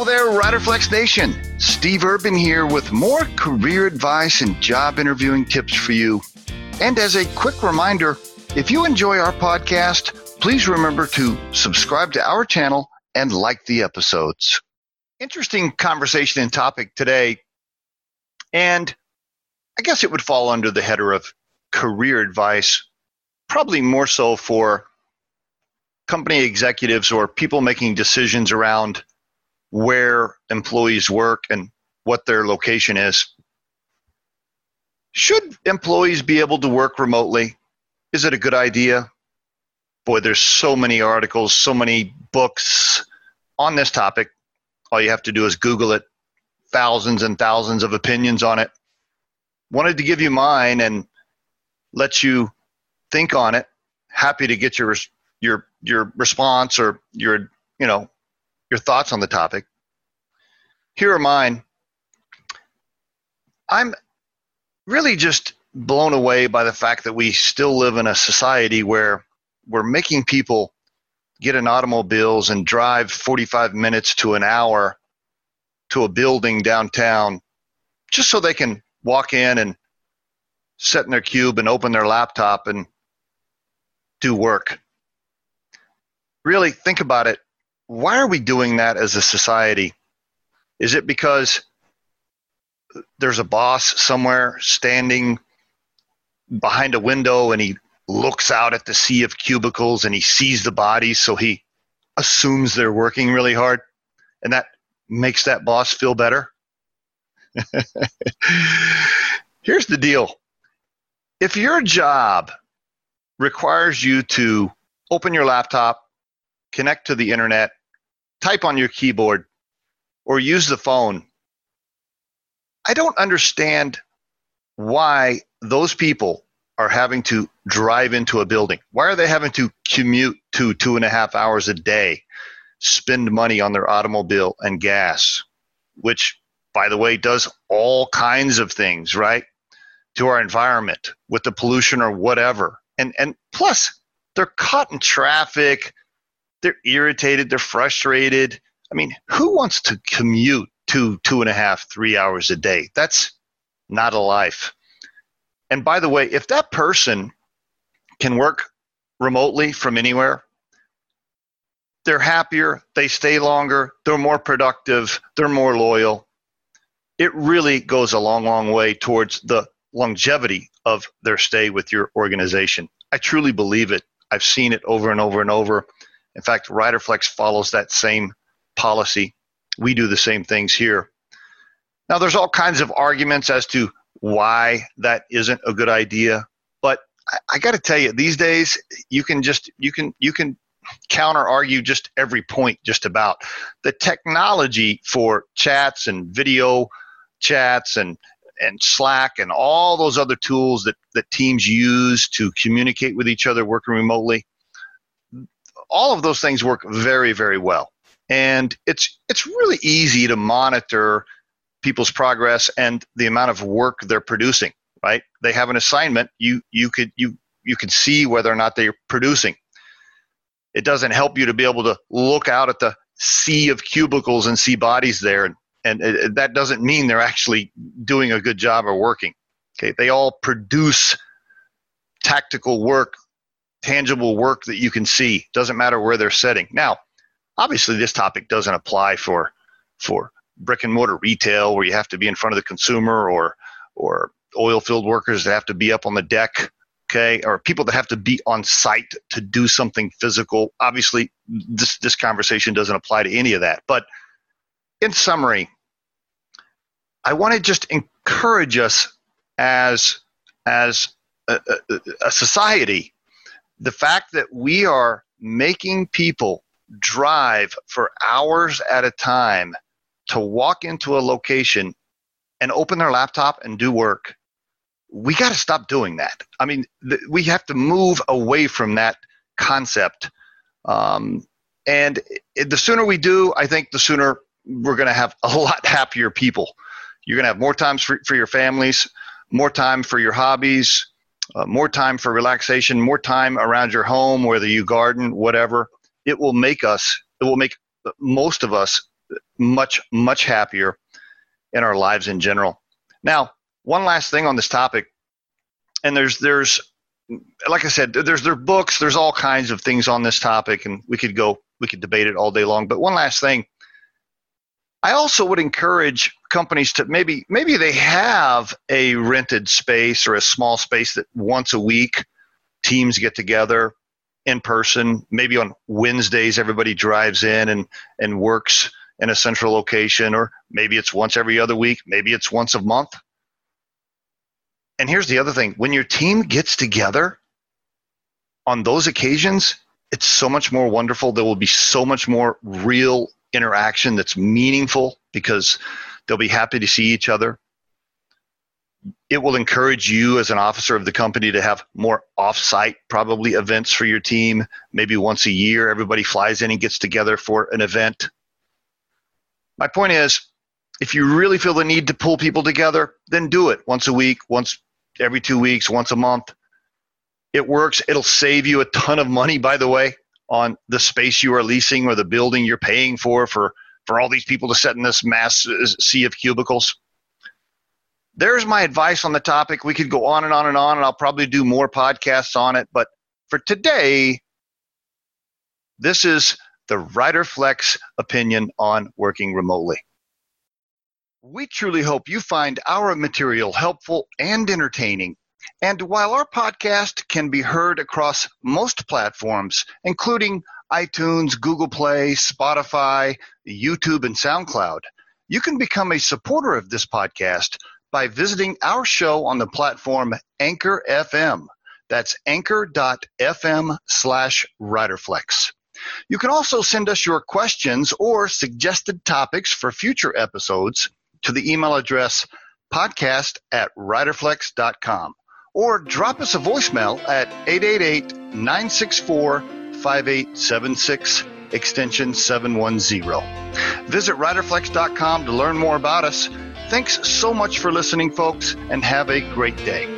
Hello there, RiderFlex Nation. Steve Urban here with more career advice and job interviewing tips for you. And as a quick reminder, if you enjoy our podcast, please remember to subscribe to our channel and like the episodes. Interesting conversation and topic today, and I guess it would fall under the header of career advice, probably more so for company executives or people making decisions around where employees work and what their location is. Should employees be able to work remotely? Is it a good idea? Boy, there's so many articles, so many books on this topic. All you have to do is Google it. Thousands and thousands of opinions on it. Wanted to give you mine and let you think on it. Happy to get your response or your thoughts on the topic. Here are mine. I'm really just blown away by the fact that we still live in a society where we're making people get in automobiles and drive 45 minutes to an hour to a building downtown just so they can walk in and sit in their cube and open their laptop and do work. Really think about it. Why are we doing that as a society? Is it because there's a boss somewhere standing behind a window and he looks out at the sea of cubicles and he sees the bodies, so he assumes they're working really hard and that makes that boss feel better? Here's the deal. If your job requires you to open your laptop, connect to the internet, type on your keyboard, or use the phone, I don't understand why those people are having to drive into a building. Why are they having to commute to 2.5 hours a day, spend money on their automobile and gas, which, by the way, does all kinds of things, right, to our environment with the pollution or whatever. And plus, they're caught in traffic. They're irritated. They're frustrated. I mean, who wants to commute to 2.5, 3 hours a day? That's not a life. And by the way, if that person can work remotely from anywhere, they're happier, they stay longer, they're more productive, they're more loyal. It really goes a long, long way towards the longevity of their stay with your organization. I truly believe it. I've seen it over and over and over. In fact, RiderFlex follows that same policy. We do the same things here. Now, there's all kinds of arguments as to why that isn't a good idea, but I got to tell you, these days you can counter argue just every point just about. The technology for chats and video chats and Slack and all those other tools that teams use to communicate with each other working remotely, all of those things work very, very well. And it's really easy to monitor people's progress and the amount of work they're producing, right? They have an assignment. You can see whether or not they're producing. It doesn't help you to be able to look out at the sea of cubicles and see bodies there. And that doesn't mean they're actually doing a good job or working. Okay, they all produce tactical work, tangible work that you can see. Doesn't matter where they're sitting. Now, obviously, this topic doesn't apply for brick and mortar retail where you have to be in front of the consumer or oil field workers that have to be up on the deck, okay, or people that have to be on site to do something physical. Obviously, this conversation doesn't apply to any of that. But in summary, I want to just encourage us as a society, the fact that we are making people drive for hours at a time to walk into a location and open their laptop and do work, we got to stop doing that. I mean, we have to move away from that concept. And the sooner we do, I think the sooner we're going to have a lot happier people. You're going to have more time for your families, more time for your hobbies, more time for relaxation, more time around your home, whether you garden, whatever. It will make most of us much, much happier in our lives in general. Now, one last thing on this topic, and there's like I said, there's books, there's all kinds of things on this topic, and we could debate it all day long. But one last thing, I also would encourage companies to maybe they have a rented space or a small space that once a week teams get together in person. Maybe on Wednesdays everybody drives in and works in a central location, or maybe it's once every other week, maybe it's once a month. And here's the other thing. When your team gets together on those occasions, it's so much more wonderful. There will be so much more real interaction that's meaningful because they'll be happy to see each other. It will encourage you as an officer of the company to have more off-site, probably, events for your team. Maybe once a year, everybody flies in and gets together for an event. My point is, if you really feel the need to pull people together, then do it once a week, once every 2 weeks, once a month. It works. It'll save you a ton of money, by the way, on the space you are leasing or the building you're paying for all these people to sit in this mass sea of cubicles. There's my advice on the topic. We could go on and on and on, and I'll probably do more podcasts on it. But for today, this is the RiderFlex opinion on working remotely. We truly hope you find our material helpful and entertaining. And while our podcast can be heard across most platforms, including iTunes, Google Play, Spotify, YouTube, and SoundCloud, you can become a supporter of this podcast by visiting our show on the platform Anchor FM. That's anchor.fm/RiderFlex. You can also send us your questions or suggested topics for future episodes to the email address podcast@riderflex.com. Or drop us a voicemail at 888-964-5876, extension 710. Visit riderflex.com to learn more about us. Thanks so much for listening, folks, and have a great day.